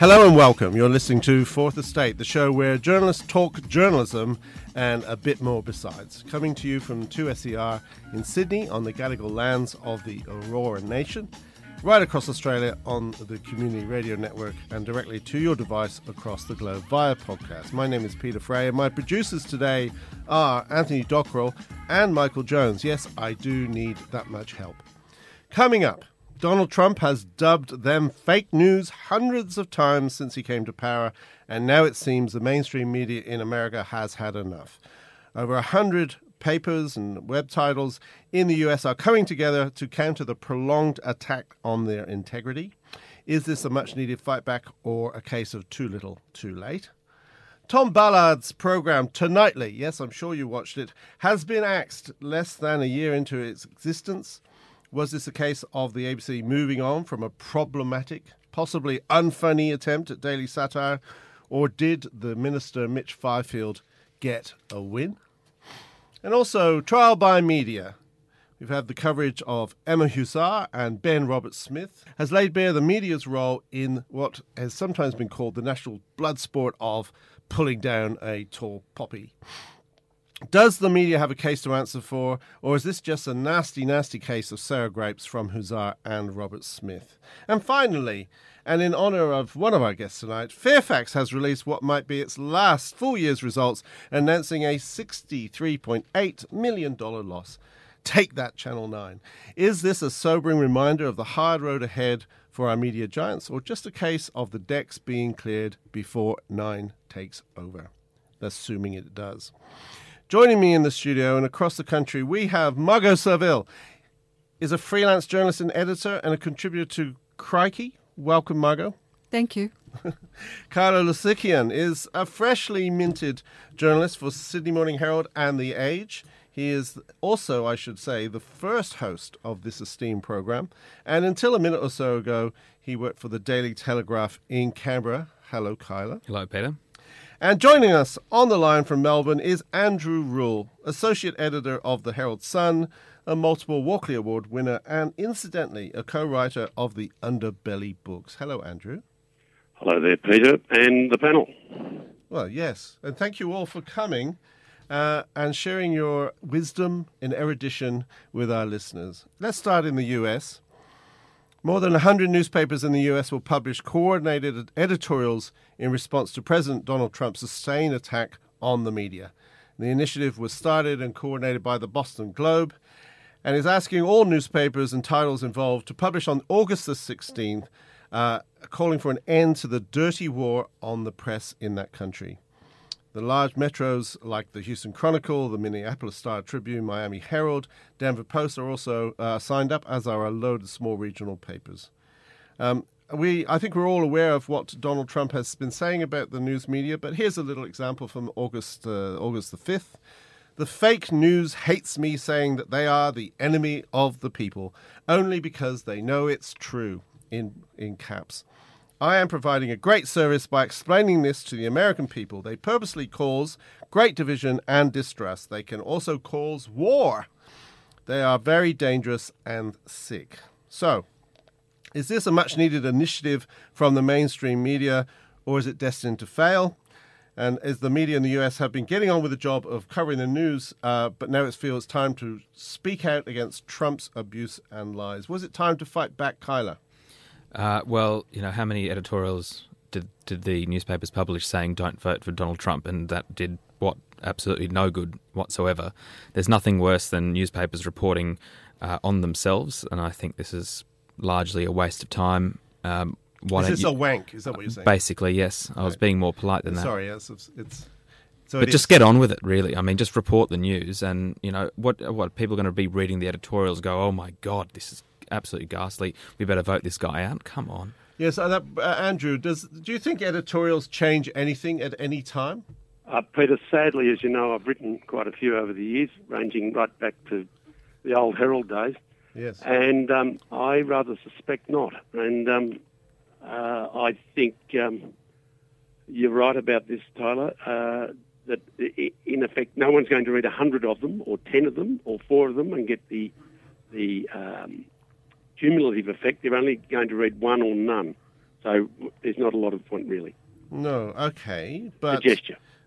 Hello and welcome. You're listening to Fourth Estate, the show where journalists talk journalism and a bit more besides. Coming to you from 2SER in Sydney on the Gadigal lands of the Aurora Nation, right across Australia on the Community Radio Network and directly to your device across the globe via podcast. My name is Peter Frey and my producers today are Anthony Dockrell and Michael Jones. Yes, I do need that much help. Coming up, Donald Trump has dubbed them fake news hundreds of times since he came to power, and now it seems the mainstream media in America has had enough. Over 100 papers and web titles in the US are coming together to counter the prolonged attack on their integrity. Is this a much-needed fight back or a case of too little, too late? Tom Ballard's program, Tonightly, yes, I'm sure you watched it, has been axed less than a year into its existence. Was this a case of the ABC moving on from a problematic, possibly unfunny attempt at daily satire? Or did the Minister Mitch Fifield get a win? And also, trial by media. We've had the coverage of Emma Husar and Ben Roberts-Smith has laid bare the media's role in what has sometimes been called the national blood sport of pulling down a tall poppy. Does the media have a case to answer for, or is this just a nasty, nasty case of sour grapes from Husar and Roberts-Smith? And finally, and in honour of one of our guests tonight, Fairfax has released what might be its last full year's results, announcing a $63.8 million loss. Take that, Channel 9. Is this a sobering reminder of the hard road ahead for our media giants, or just a case of the decks being cleared before 9 takes over? Assuming it does. Joining me in the studio and across the country, we have Margot Saville, is a freelance journalist and editor and a contributor to Crikey. Welcome, Margot. Thank you. Kylar Loussikian is a freshly minted journalist for Sydney Morning Herald and The Age. He is also, I should say, the first host of this esteemed program. And until a minute or so ago, he worked for the Daily Telegraph in Canberra. Hello, Kylar. Hello, Peter. And joining us on the line from Melbourne is Andrew Rule, Associate Editor of the Herald Sun, a multiple Walkley Award winner, and incidentally, a co-writer of the Underbelly books. Hello, Andrew. Hello there, Peter, and the panel. Well, yes, and thank you all for coming and sharing your wisdom and erudition with our listeners. Let's start in the US. More than 100 newspapers in the US will publish coordinated editorials in response to President Donald Trump's sustained attack on the media. The initiative was started and coordinated by the Boston Globe and is asking all newspapers and titles involved to publish on August the 16th, calling for an end to the dirty war on the press in that country. The large metros like the Houston Chronicle, the Minneapolis Star-Tribune, Miami Herald, Denver Post are also signed up, as are a load of small regional papers. I think we're all aware of what Donald Trump has been saying about the news media, but here's a little example from August the 5th. The fake news hates me, saying that they are the enemy of the people, only because they know it's true, in caps. I am providing a great service by explaining this to the American people. They purposely cause great division and distrust. They can also cause war. They are very dangerous and sick. So, is this a much-needed initiative from the mainstream media, or is it destined to fail? And as the media in the US have been getting on with the job of covering the news, but now it feels time to speak out against Trump's abuse and lies. Was it time to fight back, Kylar? Well, you know, how many editorials did the newspapers publish saying don't vote for Donald Trump? And that did what? Absolutely no good whatsoever. There's nothing worse than newspapers reporting on themselves. And I think this is largely a waste of time. Is this a wank? Is that what you're saying? Basically, yes. I was being more polite than that. Sorry, yes. But just get on with it, really. I mean, just report the news. And, you know, what people are going to be reading the editorials go, oh, my God, this is absolutely ghastly. We better vote this guy out. Come on. Yes, Andrew, do you think editorials change anything at any time? Peter, sadly, as you know, I've written quite a few over the years, ranging right back to the old Herald days. Yes. And I rather suspect not. And I think you're right about this, Tyler, that in effect no one's going to read 100 of them or 10 of them or 4 of them and get the cumulative effect. They're only going to read one or none. So there's not a lot of point, really. No, okay. But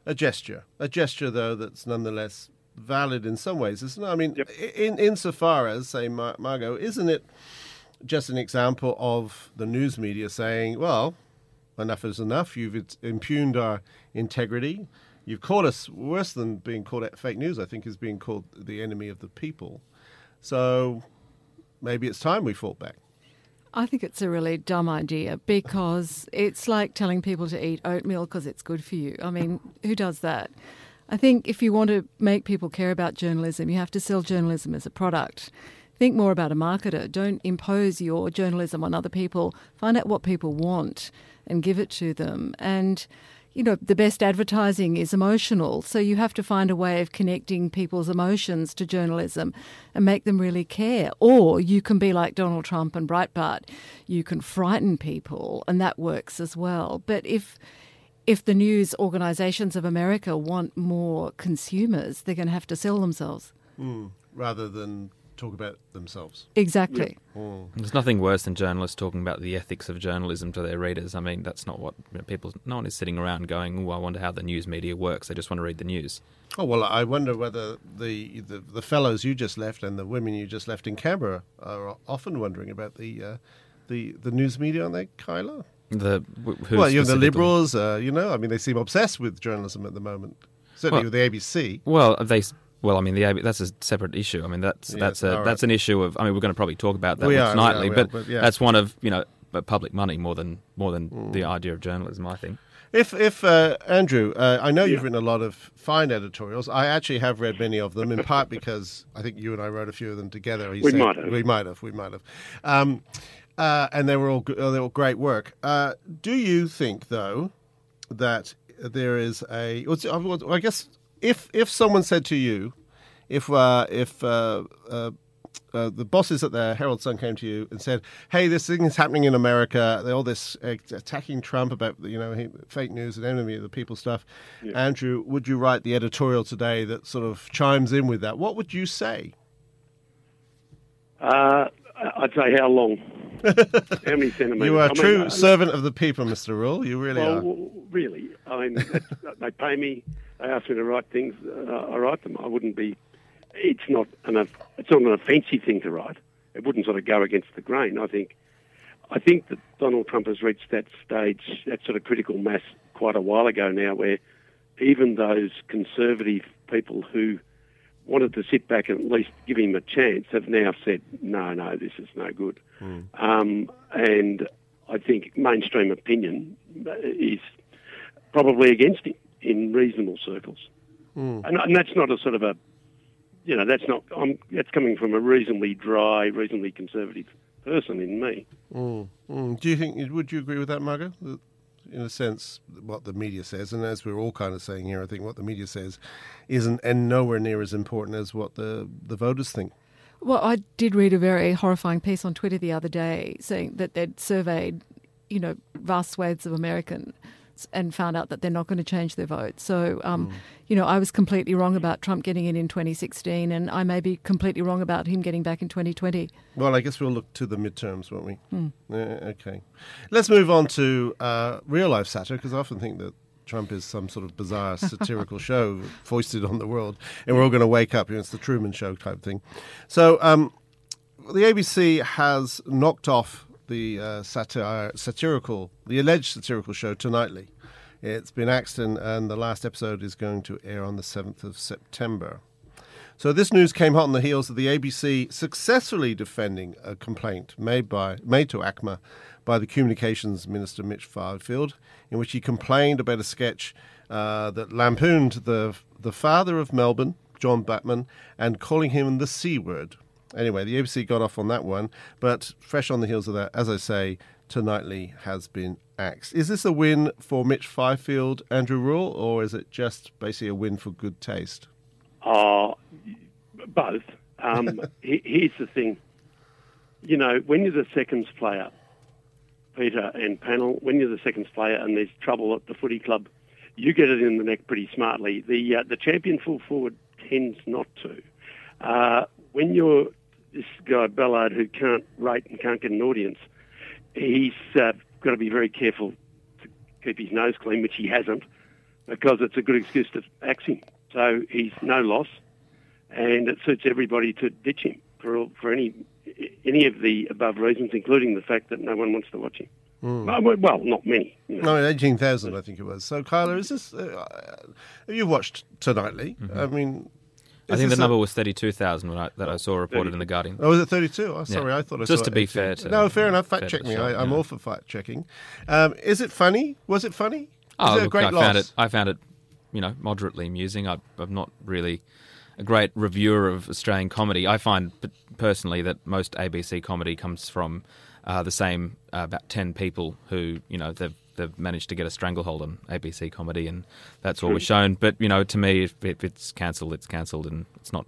a gesture, though, that's nonetheless valid in some ways, isn't it? I mean, yep. insofar as, say, Margot, isn't it just an example of the news media saying, well, enough is enough, you've impugned our integrity, you've called us worse than being called fake news, I think, is being called the enemy of the people. So maybe it's time we fought back. I think it's a really dumb idea because it's like telling people to eat oatmeal because it's good for you. I mean, who does that? I think if you want to make people care about journalism, you have to sell journalism as a product. Think more about a marketer. Don't impose your journalism on other people. Find out what people want and give it to them. And, you know, the best advertising is emotional. So you have to find a way of connecting people's emotions to journalism and make them really care. Or you can be like Donald Trump and Breitbart. You can frighten people, and that works as well. But if the news organisations of America want more consumers, they're going to have to sell themselves. Rather than talk about themselves. Exactly. Yeah. Oh. There's nothing worse than journalists talking about the ethics of journalism to their readers. I mean, that's not what people... No one is sitting around going, oh, I wonder how the news media works. They just want to read the news. Oh, well, I wonder whether the fellows you just left and the women you just left in Canberra are often wondering about the news media, aren't they, Kylar? Well, you know, the Liberals, you know, I mean, they seem obsessed with journalism at the moment. Certainly with the ABC. Well, I mean, that's a separate issue. I mean, that's an issue of. I mean, we're going to probably talk about that nightly, but yeah. That's one of public money more than the idea of journalism, I think. If Andrew, I know you've written a lot of fine editorials. I actually have read many of them, in part because I think you and I wrote a few of them together. We might have. And they were all great work. Do you think though that there is a? I guess. If someone said to you, if the bosses at the Herald Sun came to you and said, "Hey, this thing is happening in America. All this attacking Trump about fake news and enemy of the people stuff," Andrew, would you write the editorial today that sort of chimes in with that? What would you say? I'd say how long? How many centimetres? You are a true servant of the people, Mr. Rule. You really are. Well, really. I mean, they pay me. They ask me to write things. I write them. I wouldn't be. It's not an offensive thing to write. It wouldn't sort of go against the grain. I think that Donald Trump has reached that stage, that sort of critical mass, quite a while ago now, where even those conservative people who wanted to sit back and at least give him a chance have now said, no, this is no good. And I think mainstream opinion is probably against him in reasonable circles. And that's not a sort of a, that's coming from a reasonably dry, reasonably conservative person in me. Do you think, would you agree with that, Margot? In a sense, what the media says, and as we're all kind of saying here, I think what the media says isn't and nowhere near as important as what the voters think. Well, I did read a very horrifying piece on Twitter the other day saying that they'd surveyed, vast swathes of Americans and found out that they're not going to change their vote. So, I was completely wrong about Trump getting in 2016, and I may be completely wrong about him getting back in 2020. Well, I guess we'll look to the midterms, won't we? Okay. Let's move on to real-life satire, because I often think that Trump is some sort of bizarre satirical show foisted on the world, and we're all going to wake up. It's the Truman Show type thing. So the ABC has knocked off the alleged satirical show Tonightly. It's been axed, and the last episode is going to air on the 7th of September. So this news came hot on the heels of the ABC successfully defending a complaint made to ACMA by the Communications Minister Mitch Fifield, in which he complained about a sketch that lampooned the father of Melbourne, John Batman, and calling him the C-word. Anyway, the ABC got off on that one, but fresh on the heels of that, as I say, Tonightly has been axed. Is this a win for Mitch Fifield, Andrew Rule, or is it just basically a win for good taste? Both. Here's the thing. When you're the seconds player, Peter and panel, when you're the seconds player and there's trouble at the footy club, you get it in the neck pretty smartly. The champion full forward tends not to. When you're this guy Ballard who can't rate and can't get an audience, he's got to be very careful to keep his nose clean, which he hasn't, because it's a good excuse to axe him. So he's no loss, and it suits everybody to ditch him for any of the above reasons, including the fact that no one wants to watch him. Mm. Well, not many. You know. No, 18,000, I think it was. So, Kylar, is this... you've watched Tonightly. Mm-hmm. I mean... I think the number was 32,000 that I saw reported in The Guardian. Oh, was it 32? Oh, sorry, yeah. I thought I just saw it. Just to be 18. Fair. Fair enough. Fact-check me. I'm all for fact-checking. Is it funny? Was it funny? I found it, you know, moderately amusing. I'm not really a great reviewer of Australian comedy. I find, personally, that most ABC comedy comes from the same about 10 people who, you know, they've managed to get a stranglehold on ABC comedy, and that's all we're shown. But, you know, to me, if it's cancelled, it's cancelled, and it's not...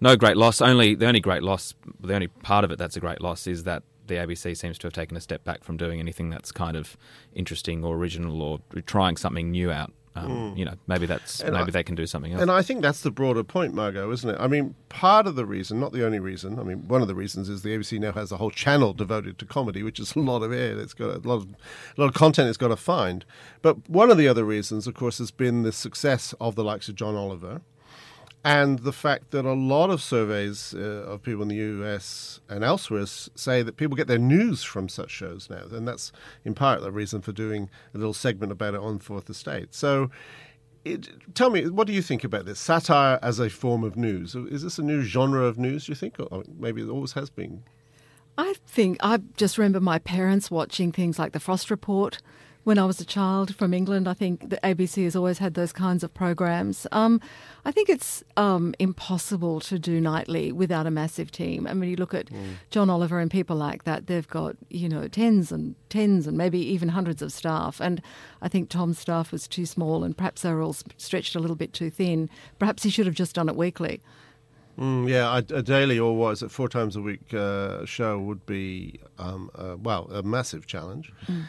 No great loss. The only part of it that's a great loss is that the ABC seems to have taken a step back from doing anything that's kind of interesting or original or trying something new out. You know, maybe they can do something else. And I think that's the broader point, Margot, isn't it? I mean, part of the reason, not the only reason, I mean, one of the reasons is the ABC now has a whole channel devoted to comedy, which is a lot of air. It's got a lot of content it's got to find. But one of the other reasons, of course, has been the success of the likes of John Oliver and the fact that a lot of surveys of people in the US and elsewhere say that people get their news from such shows now. And that's in part the reason for doing a little segment about it on Fourth Estate. So tell me, what do you think about this? Satire as a form of news. Is this a new genre of news, do you think? Or maybe it always has been. I think I just remember my parents watching things like The Frost Report when I was a child from England. I think the ABC has always had those kinds of programs. I think it's impossible to do Nightly without a massive team. I mean, you look at John Oliver and people like that, they've got, you know, tens and maybe even hundreds of staff. And I think Tom's staff was too small, and perhaps they were all stretched a little bit too thin. Perhaps he should have just done it weekly. A daily or was it 4 times a week show would be, a massive challenge. Mm.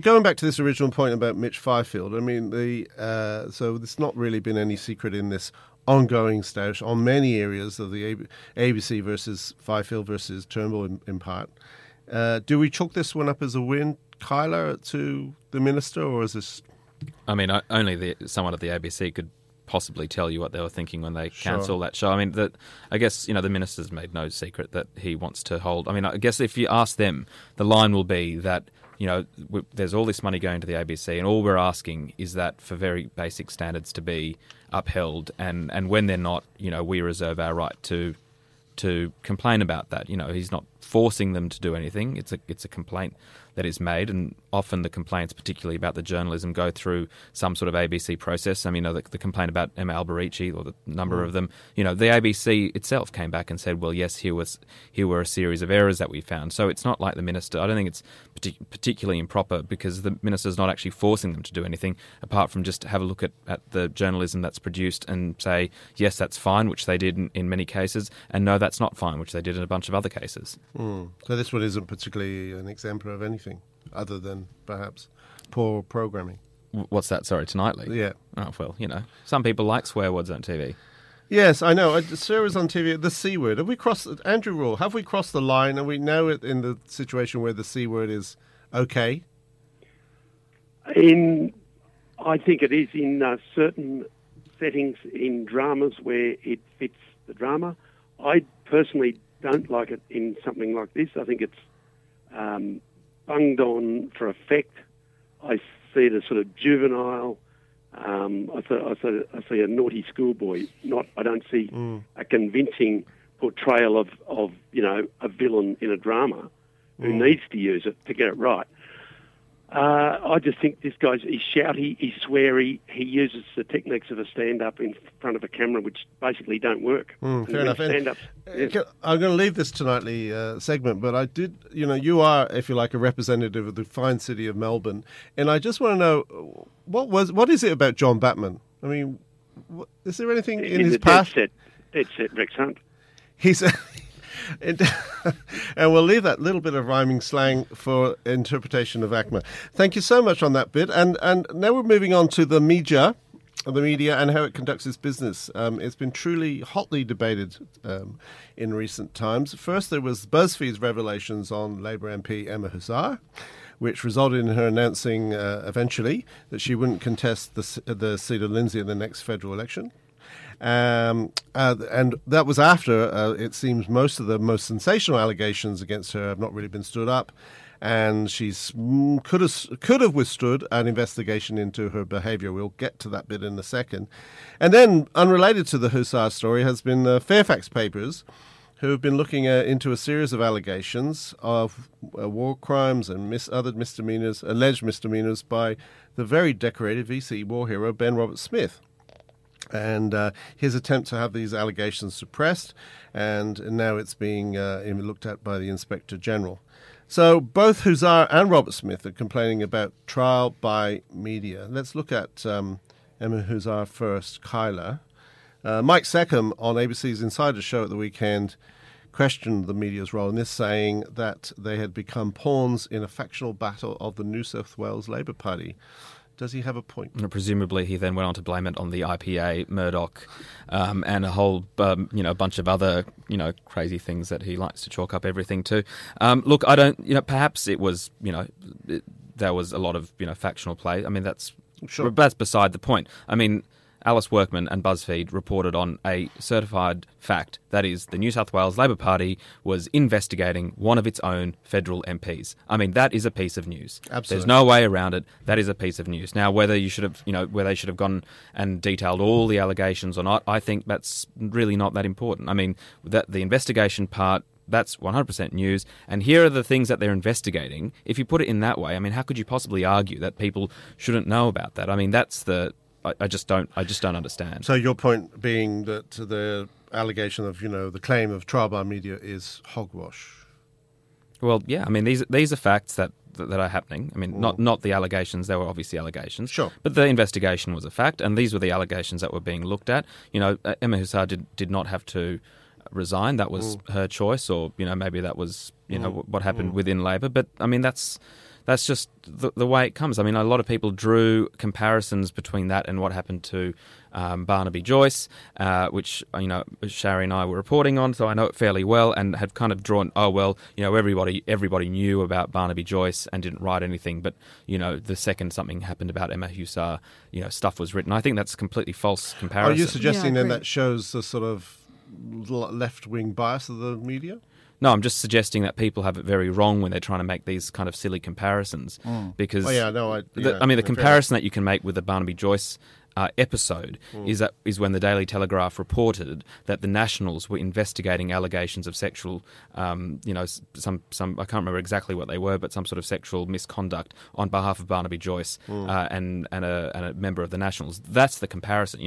Going back to this original point about Mitch Fifield, I mean, so there's not really been any secret in this ongoing stoush on many areas of the ABC versus Fifield versus Turnbull in part. Do we chalk this one up as a win, Kylar, to the minister, or is this... I mean, only someone at the ABC could possibly tell you what they were thinking when they cancel that show. I mean, I guess, you know, the minister's made no secret that he wants to hold... I mean, I guess if you ask them, the line will be that... You know, there's all this money going to the ABC, and all we're asking is that for very basic standards to be upheld. And when they're not, you know, we reserve our right to complain about that. You know, he's not forcing them to do anything. It's a complaint that is made, and often the complaints, particularly about the journalism, go through some sort of ABC process. I mean, you know, the complaint about Emma Alberici, or the number of them, you know, the ABC itself came back and said, well, yes, here were a series of errors that we found. So it's not like the minister, I don't think it's particularly improper, because the minister's not actually forcing them to do anything apart from just have a look at the journalism that's produced and say, yes, that's fine, which they did in many cases, and no, that's not fine, which they did in a bunch of other cases. Mm. So this one isn't particularly an exemplar of anything other than perhaps poor programming. What's that? Sorry, Tonightly? Yeah. Oh, well, you know, some people like swear words on TV. Yes, I know. Swear words on TV, the C word. Have we crossed... Andrew Rule, have we crossed the line? Are we now in the situation where the C word is okay? I think it is in certain settings in dramas where it fits the drama. I personally don't like it in something like this. I think it's bunged on for effect. I see it as sort of juvenile. I see a naughty schoolboy. I don't see a convincing portrayal of you know, a villain in a drama who needs to use it to get it right. I just think this he's shouty, he's sweary, he uses the techniques of a stand-up in front of a camera, which basically don't work. Fair enough. I'm going to leave this Tonightly segment, but I did, you know, you are, if you like, a representative of the fine city of Melbourne, and I just want to know, what is it about John Batman? I mean, is there anything in his past? Dead set Rex Hunt. He's... And we'll leave that little bit of rhyming slang for interpretation of ACMA. Thank you so much on that bit. And now we're moving on to the media and how it conducts its business. It's been truly hotly debated in recent times. First, there was BuzzFeed's revelations on Labor MP Emma Husar, which resulted in her announcing eventually that she wouldn't contest the seat of Lindsay in the next federal election. And that was after, it seems, most of the most sensational allegations against her have not really been stood up. And she could have withstood an investigation into her behaviour. We'll get to that bit in a second. And then, unrelated to the Husar story, has been the Fairfax papers, who have been looking into a series of allegations of war crimes and alleged misdemeanours by the very decorated VC war hero Ben Roberts-Smith. And his attempt to have these allegations suppressed, and now it's being looked at by the Inspector General. So both Husar and Roberts-Smith are complaining about trial by media. Let's look at Emma Husar first, Kylar. Mike Seckham on ABC's Insider Show at the weekend questioned the media's role in this, saying that they had become pawns in a factional battle of the New South Wales Labor Party. Does he have a point? Presumably, he then went on to blame it on the IPA, Murdoch, and a whole bunch of other crazy things that he likes to chalk up everything to. Look, I don't perhaps it was there was a lot of factional play. I mean that's beside the point. I mean, Alice Workman and BuzzFeed reported on a certified fact, that is, the New South Wales Labor Party was investigating one of its own federal MPs. I mean, that is a piece of news. Absolutely. There's no way around it. That is a piece of news. Now, whether you should have, whether they should have gone and detailed all the allegations or not, I think that's really not that important. I mean, that the investigation part, that's 100% news. And here are the things that they're investigating. If you put it in that way, I mean, how could you possibly argue that people shouldn't know about that? I mean, that's the... I just don't understand. So your point being that the allegation of, the claim of trial by media is hogwash. Well, yeah. I mean, these are facts that are happening. I mean, not the allegations. There were obviously allegations. Sure. But the investigation was a fact, and these were the allegations that were being looked at. Emma Husar did not have to resign. That was her choice, or maybe that was what happened within Labor. But I mean, that's just the way it comes. I mean, a lot of people drew comparisons between that and what happened to Barnaby Joyce, which, Shari and I were reporting on, so I know it fairly well, and have kind of drawn, everybody knew about Barnaby Joyce and didn't write anything, but, the second something happened about Emma Husar, stuff was written. I think that's a completely false comparison. Are you suggesting then that shows the sort of left-wing bias of the media? No, I'm just suggesting that people have it very wrong when they're trying to make these kind of silly comparisons. Mm. Because, the comparison that you can make with the Barnaby Joyce episode is when the Daily Telegraph reported that the Nationals were investigating allegations of sexual, I can't remember exactly what they were, but some sort of sexual misconduct on behalf of Barnaby Joyce and a member of the Nationals. That's the comparison.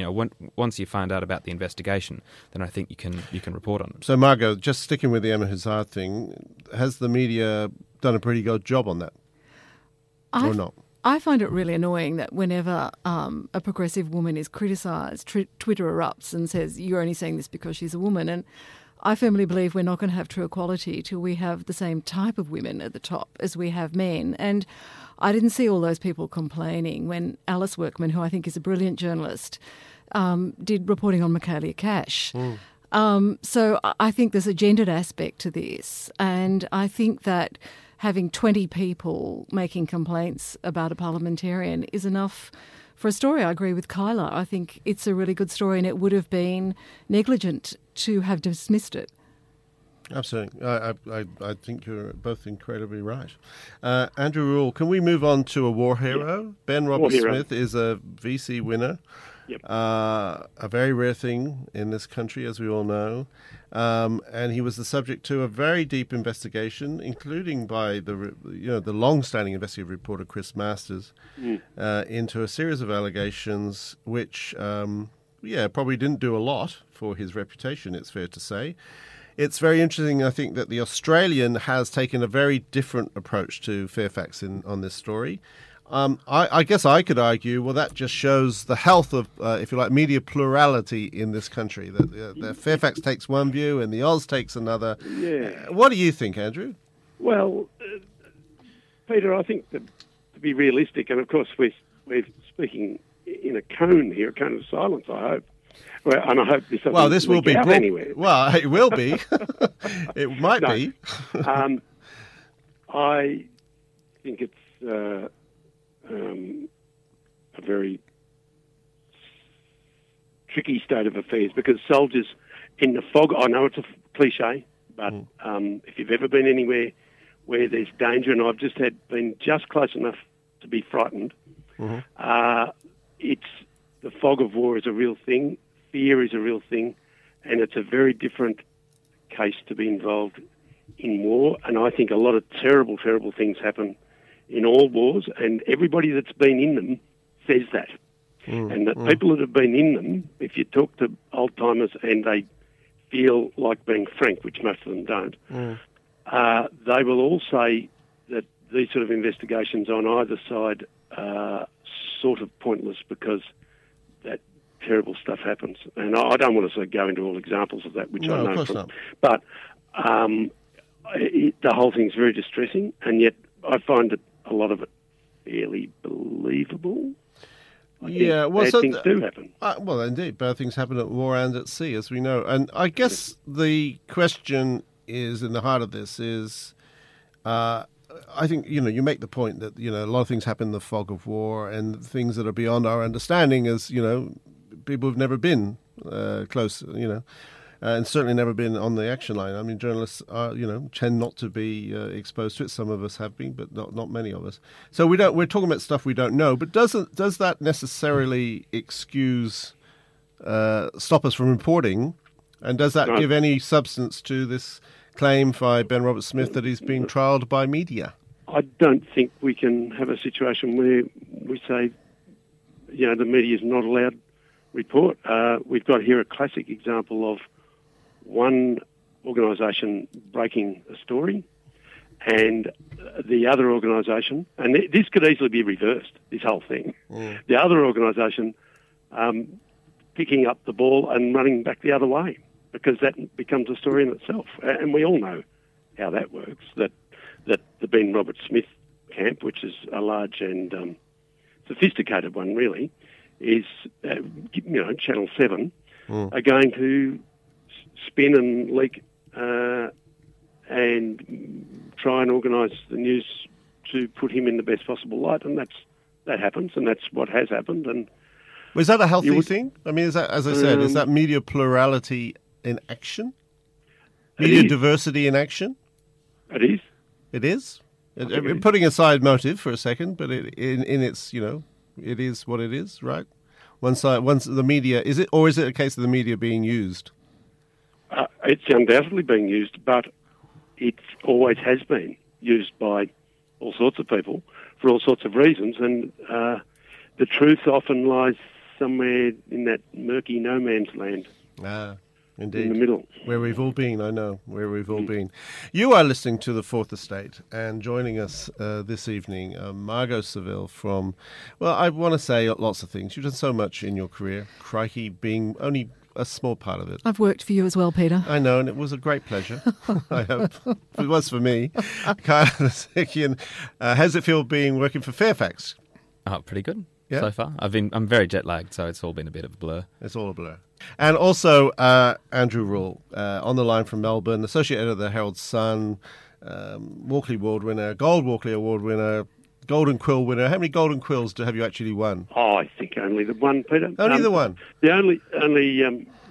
Once you find out about the investigation, then I think you can report on it. So, Margot, just sticking with the Emma Husar thing, has the media done a pretty good job on that, or not? I find it really annoying that whenever a progressive woman is criticised, Twitter erupts and says, you're only saying this because she's a woman. And I firmly believe we're not going to have true equality till we have the same type of women at the top as we have men. And I didn't see all those people complaining when Alice Workman, who I think is a brilliant journalist, did reporting on Michaelia Cash. Mm. So I think there's a gendered aspect to this. And I think that having 20 people making complaints about a parliamentarian is enough for a story. I agree with Kylar. I think it's a really good story, and it would have been negligent to have dismissed it. Absolutely. I think you're both incredibly right. Andrew Rule, can we move on to a war hero? Yep. Ben Roberts-Smith is a VC winner. Yep. A very rare thing in this country, as we all know. And he was the subject to a very deep investigation, including by the long-standing investigative reporter Chris Masters, into a series of allegations which, probably didn't do a lot for his reputation, it's fair to say. It's very interesting, I think, that the Australian has taken a very different approach to Fairfax on this story. I guess I could argue, that just shows the health of, media plurality in this country. That Fairfax takes one view and the Oz takes another. Yeah. What do you think, Andrew? Well, Peter, I think that, to be realistic, and of course we're speaking in a cone here, a cone of silence, I hope. Well, and I hope this doesn't will be anywhere. Well, it will be. It might be. I... think it's a very tricky state of affairs because soldiers in the fog, I know it's a cliche, but if you've ever been anywhere where there's danger, and I've been close enough to be frightened, it's the fog of war is a real thing, fear is a real thing, and it's a very different case to be involved in war. And I think a lot of terrible, terrible things happen in all wars, and everybody that's been in them says that. And the people that have been in them, if you talk to old-timers and they feel like being frank, which most of them don't, they will all say that these sort of investigations on either side are sort of pointless because that terrible stuff happens. And I don't want to sort of go into all examples of that, which I know from. Not. But the whole thing's very distressing, and yet I find that a lot of it fairly believable. Yeah, well, bad things do happen. Well, indeed, bad things happen at war and at sea, as we know. And I guess the question is, in the heart of this, is I think, you make the point that, a lot of things happen in the fog of war and things that are beyond our understanding as, people who've never been close, and certainly never been on the action line. I mean, journalists are, tend not to be exposed to it. Some of us have been, but not many of us. So we're talking about stuff we don't know. But does that necessarily stop us from reporting? And does that give any substance to this claim by Ben Roberts-Smith that he's being trialled by media? I don't think we can have a situation where we say, the media is not allowed to report. We've got here a classic example of one organisation breaking a story and the other organisation, and this could easily be reversed, this whole thing, the other organisation picking up the ball and running back the other way because that becomes a story in itself. And we all know how that works, that the Ben Roberts-Smith camp, which is a large and sophisticated one really, is, Channel 7, are going to spin and leak and try and organise the news to put him in the best possible light, and that happens, and that's what has happened. And is that a healthy thing? I mean, is that, as I said, is that media plurality in action? Media diversity in action? It is. It is? It is. Putting aside motive for a second, but in its, it is what it is, right? Once the media, is it, or is it a case of the media being used? It's undoubtedly being used, but it always has been used by all sorts of people for all sorts of reasons, and the truth often lies somewhere in that murky no man's land. Indeed. In the middle. Where we've all been, I know, where we've all been. You are listening to The Fourth Estate, and joining us this evening, Margot Saville from, well, I want to say lots of things. You've done so much in your career, Crikey being only a small part of it. I've worked for you as well, Peter. I know, and it was a great pleasure. I hope. It was for me. Kylar Loussikian, how's it feel working for Fairfax? Pretty good. Yeah. So far. I'm very jet-lagged, so it's all been a bit of a blur. It's all a blur. And also Andrew Rule, on the line from Melbourne, associate editor of the Herald Sun, Walkley Award winner, gold Walkley Award winner, golden quill winner. How many golden quills have you actually won? Oh, I think only the one, Peter. Only the one? The only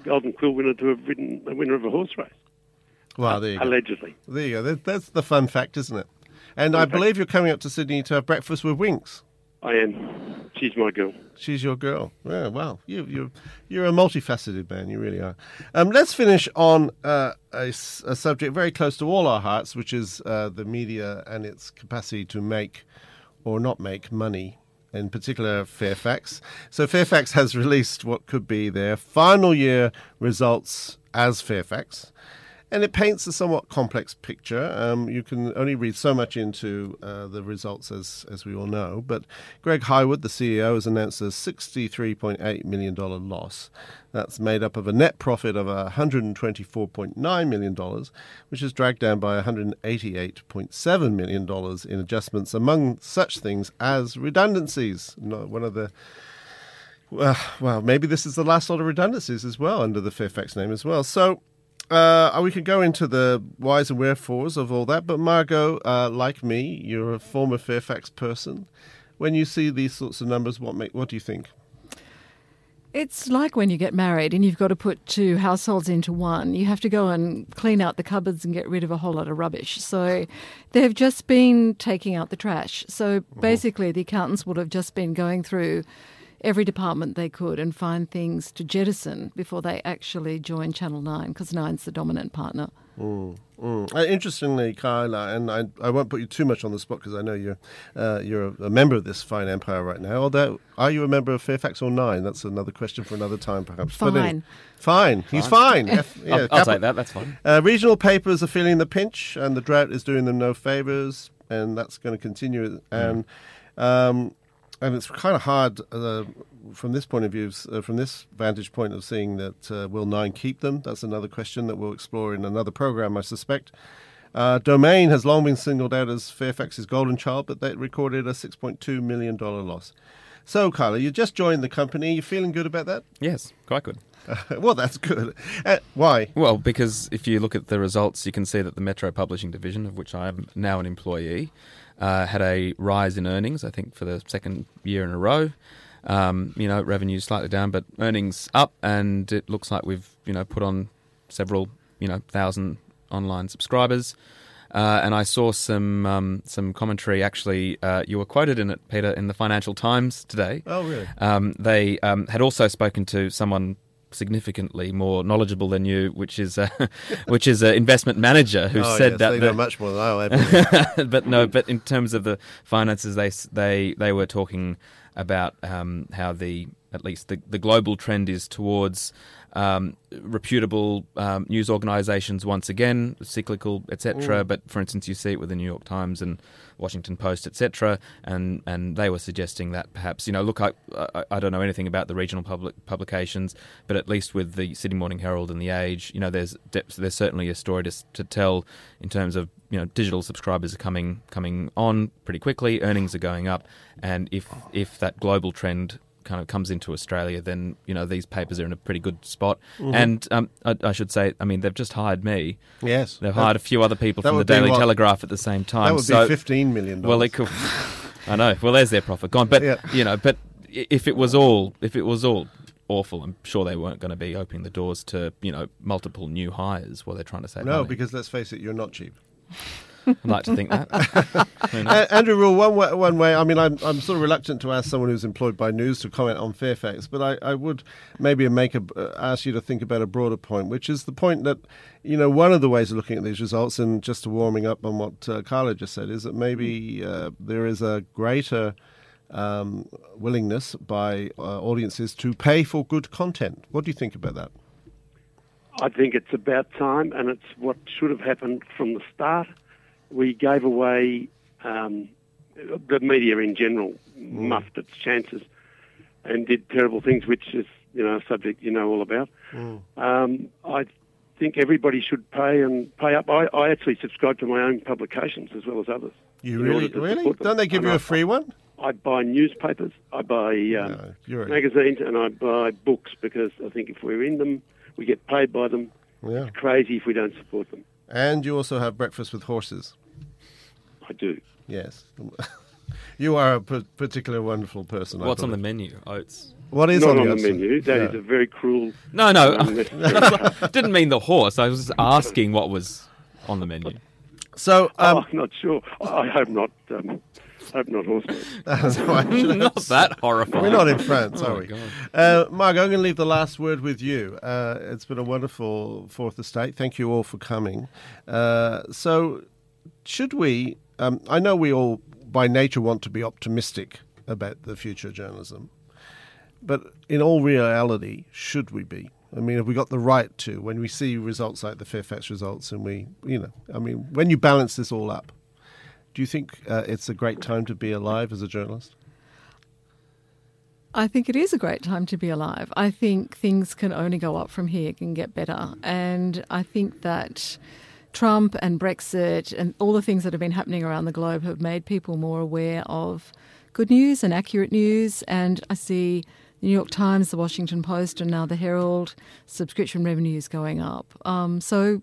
golden quill winner to have ridden a winner of a horse race. Wow, there you go. Allegedly. There you go. That's the fun fact, isn't it? And I believe you're coming up to Sydney to have breakfast with Winx. I am. She's my girl. She's your girl. Yeah, wow. You're a multifaceted man. You really are. Let's finish on a subject very close to all our hearts, which is the media and its capacity to make or not make money, in particular Fairfax. So Fairfax has released what could be their final year results as Fairfax. And it paints a somewhat complex picture. You can only read so much into the results, as we all know. But Greg Hywood, the CEO, has announced a $63.8 million loss. That's made up of a net profit of $124.9 million, which is dragged down by $188.7 million in adjustments, among such things as redundancies. One of the... Well, maybe this is the last lot of redundancies as well, under the Fairfax name as well. So... We could go into the whys and wherefores of all that, but Margot, like me, you're a former Fairfax person. When you see these sorts of numbers, what do you think? It's like when you get married and you've got to put two households into one. You have to go and clean out the cupboards and get rid of a whole lot of rubbish. So they've just been taking out the trash. So basically the accountants would have just been going through every department they could and find things to jettison before they actually join Channel 9, because 9's the dominant partner. Interestingly, Kylar, and I won't put you too much on the spot because I know you're a member of this fine empire right now. Although, are you a member of Fairfax or Nine? That's another question for another time, perhaps. Fine. Fine. He's fine. I'll take that. That's fine. Regional papers are feeling the pinch and the drought is doing them no favours, and that's going to continue. And it's kind of hard from this point of view, from this vantage point of seeing that will Nine keep them? That's another question that we'll explore in another program, I suspect. Domain has long been singled out as Fairfax's golden child, but they recorded a $6.2 million loss. So, Kylar, you just joined the company. You feeling good about that? Yes, quite good. Well, that's good. Why? Well, because if you look at the results, you can see that the Metro Publishing Division, of which I am now an employee, had a rise in earnings, I think, for the second year in a row. Revenue slightly down, but earnings up, and it looks like we've, put on several, thousand online subscribers. And I saw some commentary, actually, you were quoted in it, Peter, in the Financial Times today. Oh, really? They had also spoken to someone significantly more knowledgeable than you, which is an investment manager who said that they know much more than I ever. But in terms of the finances, they were talking about how at least the global trend is towards reputable news organisations once again, cyclical, etc. But for instance, you see it with the New York Times and Washington Post, etc. And they were suggesting that perhaps, look, I don't know anything about the regional publications, but at least with the Sydney Morning Herald and The Age, there's certainly a story to tell in terms of, digital subscribers are coming on pretty quickly, earnings are going up, and if that global trend kind of comes into Australia, then these papers are in a pretty good spot. Mm-hmm. And I should say, they've just hired me. Yes, they've hired a few other people from the Daily Telegraph at the same time. That would be $15 million. Well, it could. I know. Well, there's their profit gone. But but if it was all awful, I'm sure they weren't going to be opening the doors to multiple new hires while they're trying to save money. No, because let's face it, you're not cheap. I'd like to think that. Andrew Rule, one way, I'm sort of reluctant to ask someone who's employed by news to comment on Fairfax, but I would maybe ask you to think about a broader point, which is the point that, one of the ways of looking at these results, and just warming up on what Kylar just said, is that maybe there is a greater willingness by audiences to pay for good content. What do you think about that? I think it's about time, and it's what should have happened from the start. We gave away, the media in general muffed its chances and did terrible things, which is, a subject you know all about. I think everybody should pay up. I actually subscribe to my own publications as well as others. You really? Really? Don't they give you a free one? I buy newspapers, I buy magazines, and I buy books, because I think if we're in them, we get paid by them. Yeah. It's crazy if we don't support them. And you also have breakfast with horses. I do. Yes. You are a particular wonderful person. What's on the menu? Oats. What is on the menu? That is a very cruel... No. I didn't mean the horse. I was just asking what was on the menu. So... I'm not sure. I hope not... I hope not horse meat. Not that horrifying. We're not in France, are we? Margot, I'm going to leave the last word with you. It's been a wonderful Fourth Estate. Thank you all for coming. So should we... I know we all, by nature, want to be optimistic about the future of journalism. But in all reality, should we be? Have we got the right to, when we see results like the Fairfax results, and we, when you balance this all up, do you think it's a great time to be alive as a journalist? I think it is a great time to be alive. I think things can only go up from here, can get better. And I think that Trump and Brexit and all the things that have been happening around the globe have made people more aware of good news and accurate news. And I see The New York Times, the Washington Post, and now the Herald, subscription revenue is going up. So,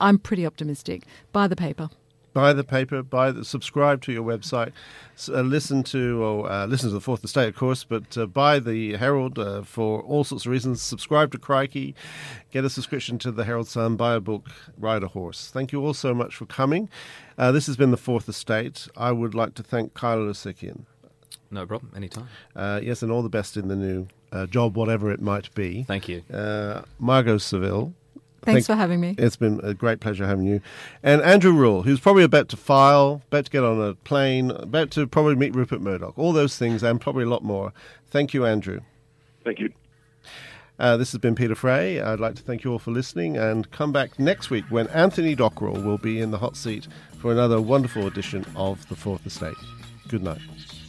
I'm pretty optimistic. Buy the paper. Subscribe to your website, listen to the Fourth Estate, of course, but buy the Herald for all sorts of reasons. Subscribe to Crikey, get a subscription to the Herald Sun, buy a book, ride a horse. Thank you all so much for coming. This has been the Fourth Estate. I would like to thank Kylar Loussikian. No problem, anytime. Yes, and all the best in the new job, whatever it might be. Thank you. Margot Saville. Thanks for having me. It's been a great pleasure having you. And Andrew Rule, who's probably about to file, about to get on a plane, about to probably meet Rupert Murdoch, all those things and probably a lot more. Thank you, Andrew. Thank you. This has been Peter Frey. I'd like to thank you all for listening and come back next week when Anthony Dockrell will be in the hot seat for another wonderful edition of The Fourth Estate. Good night.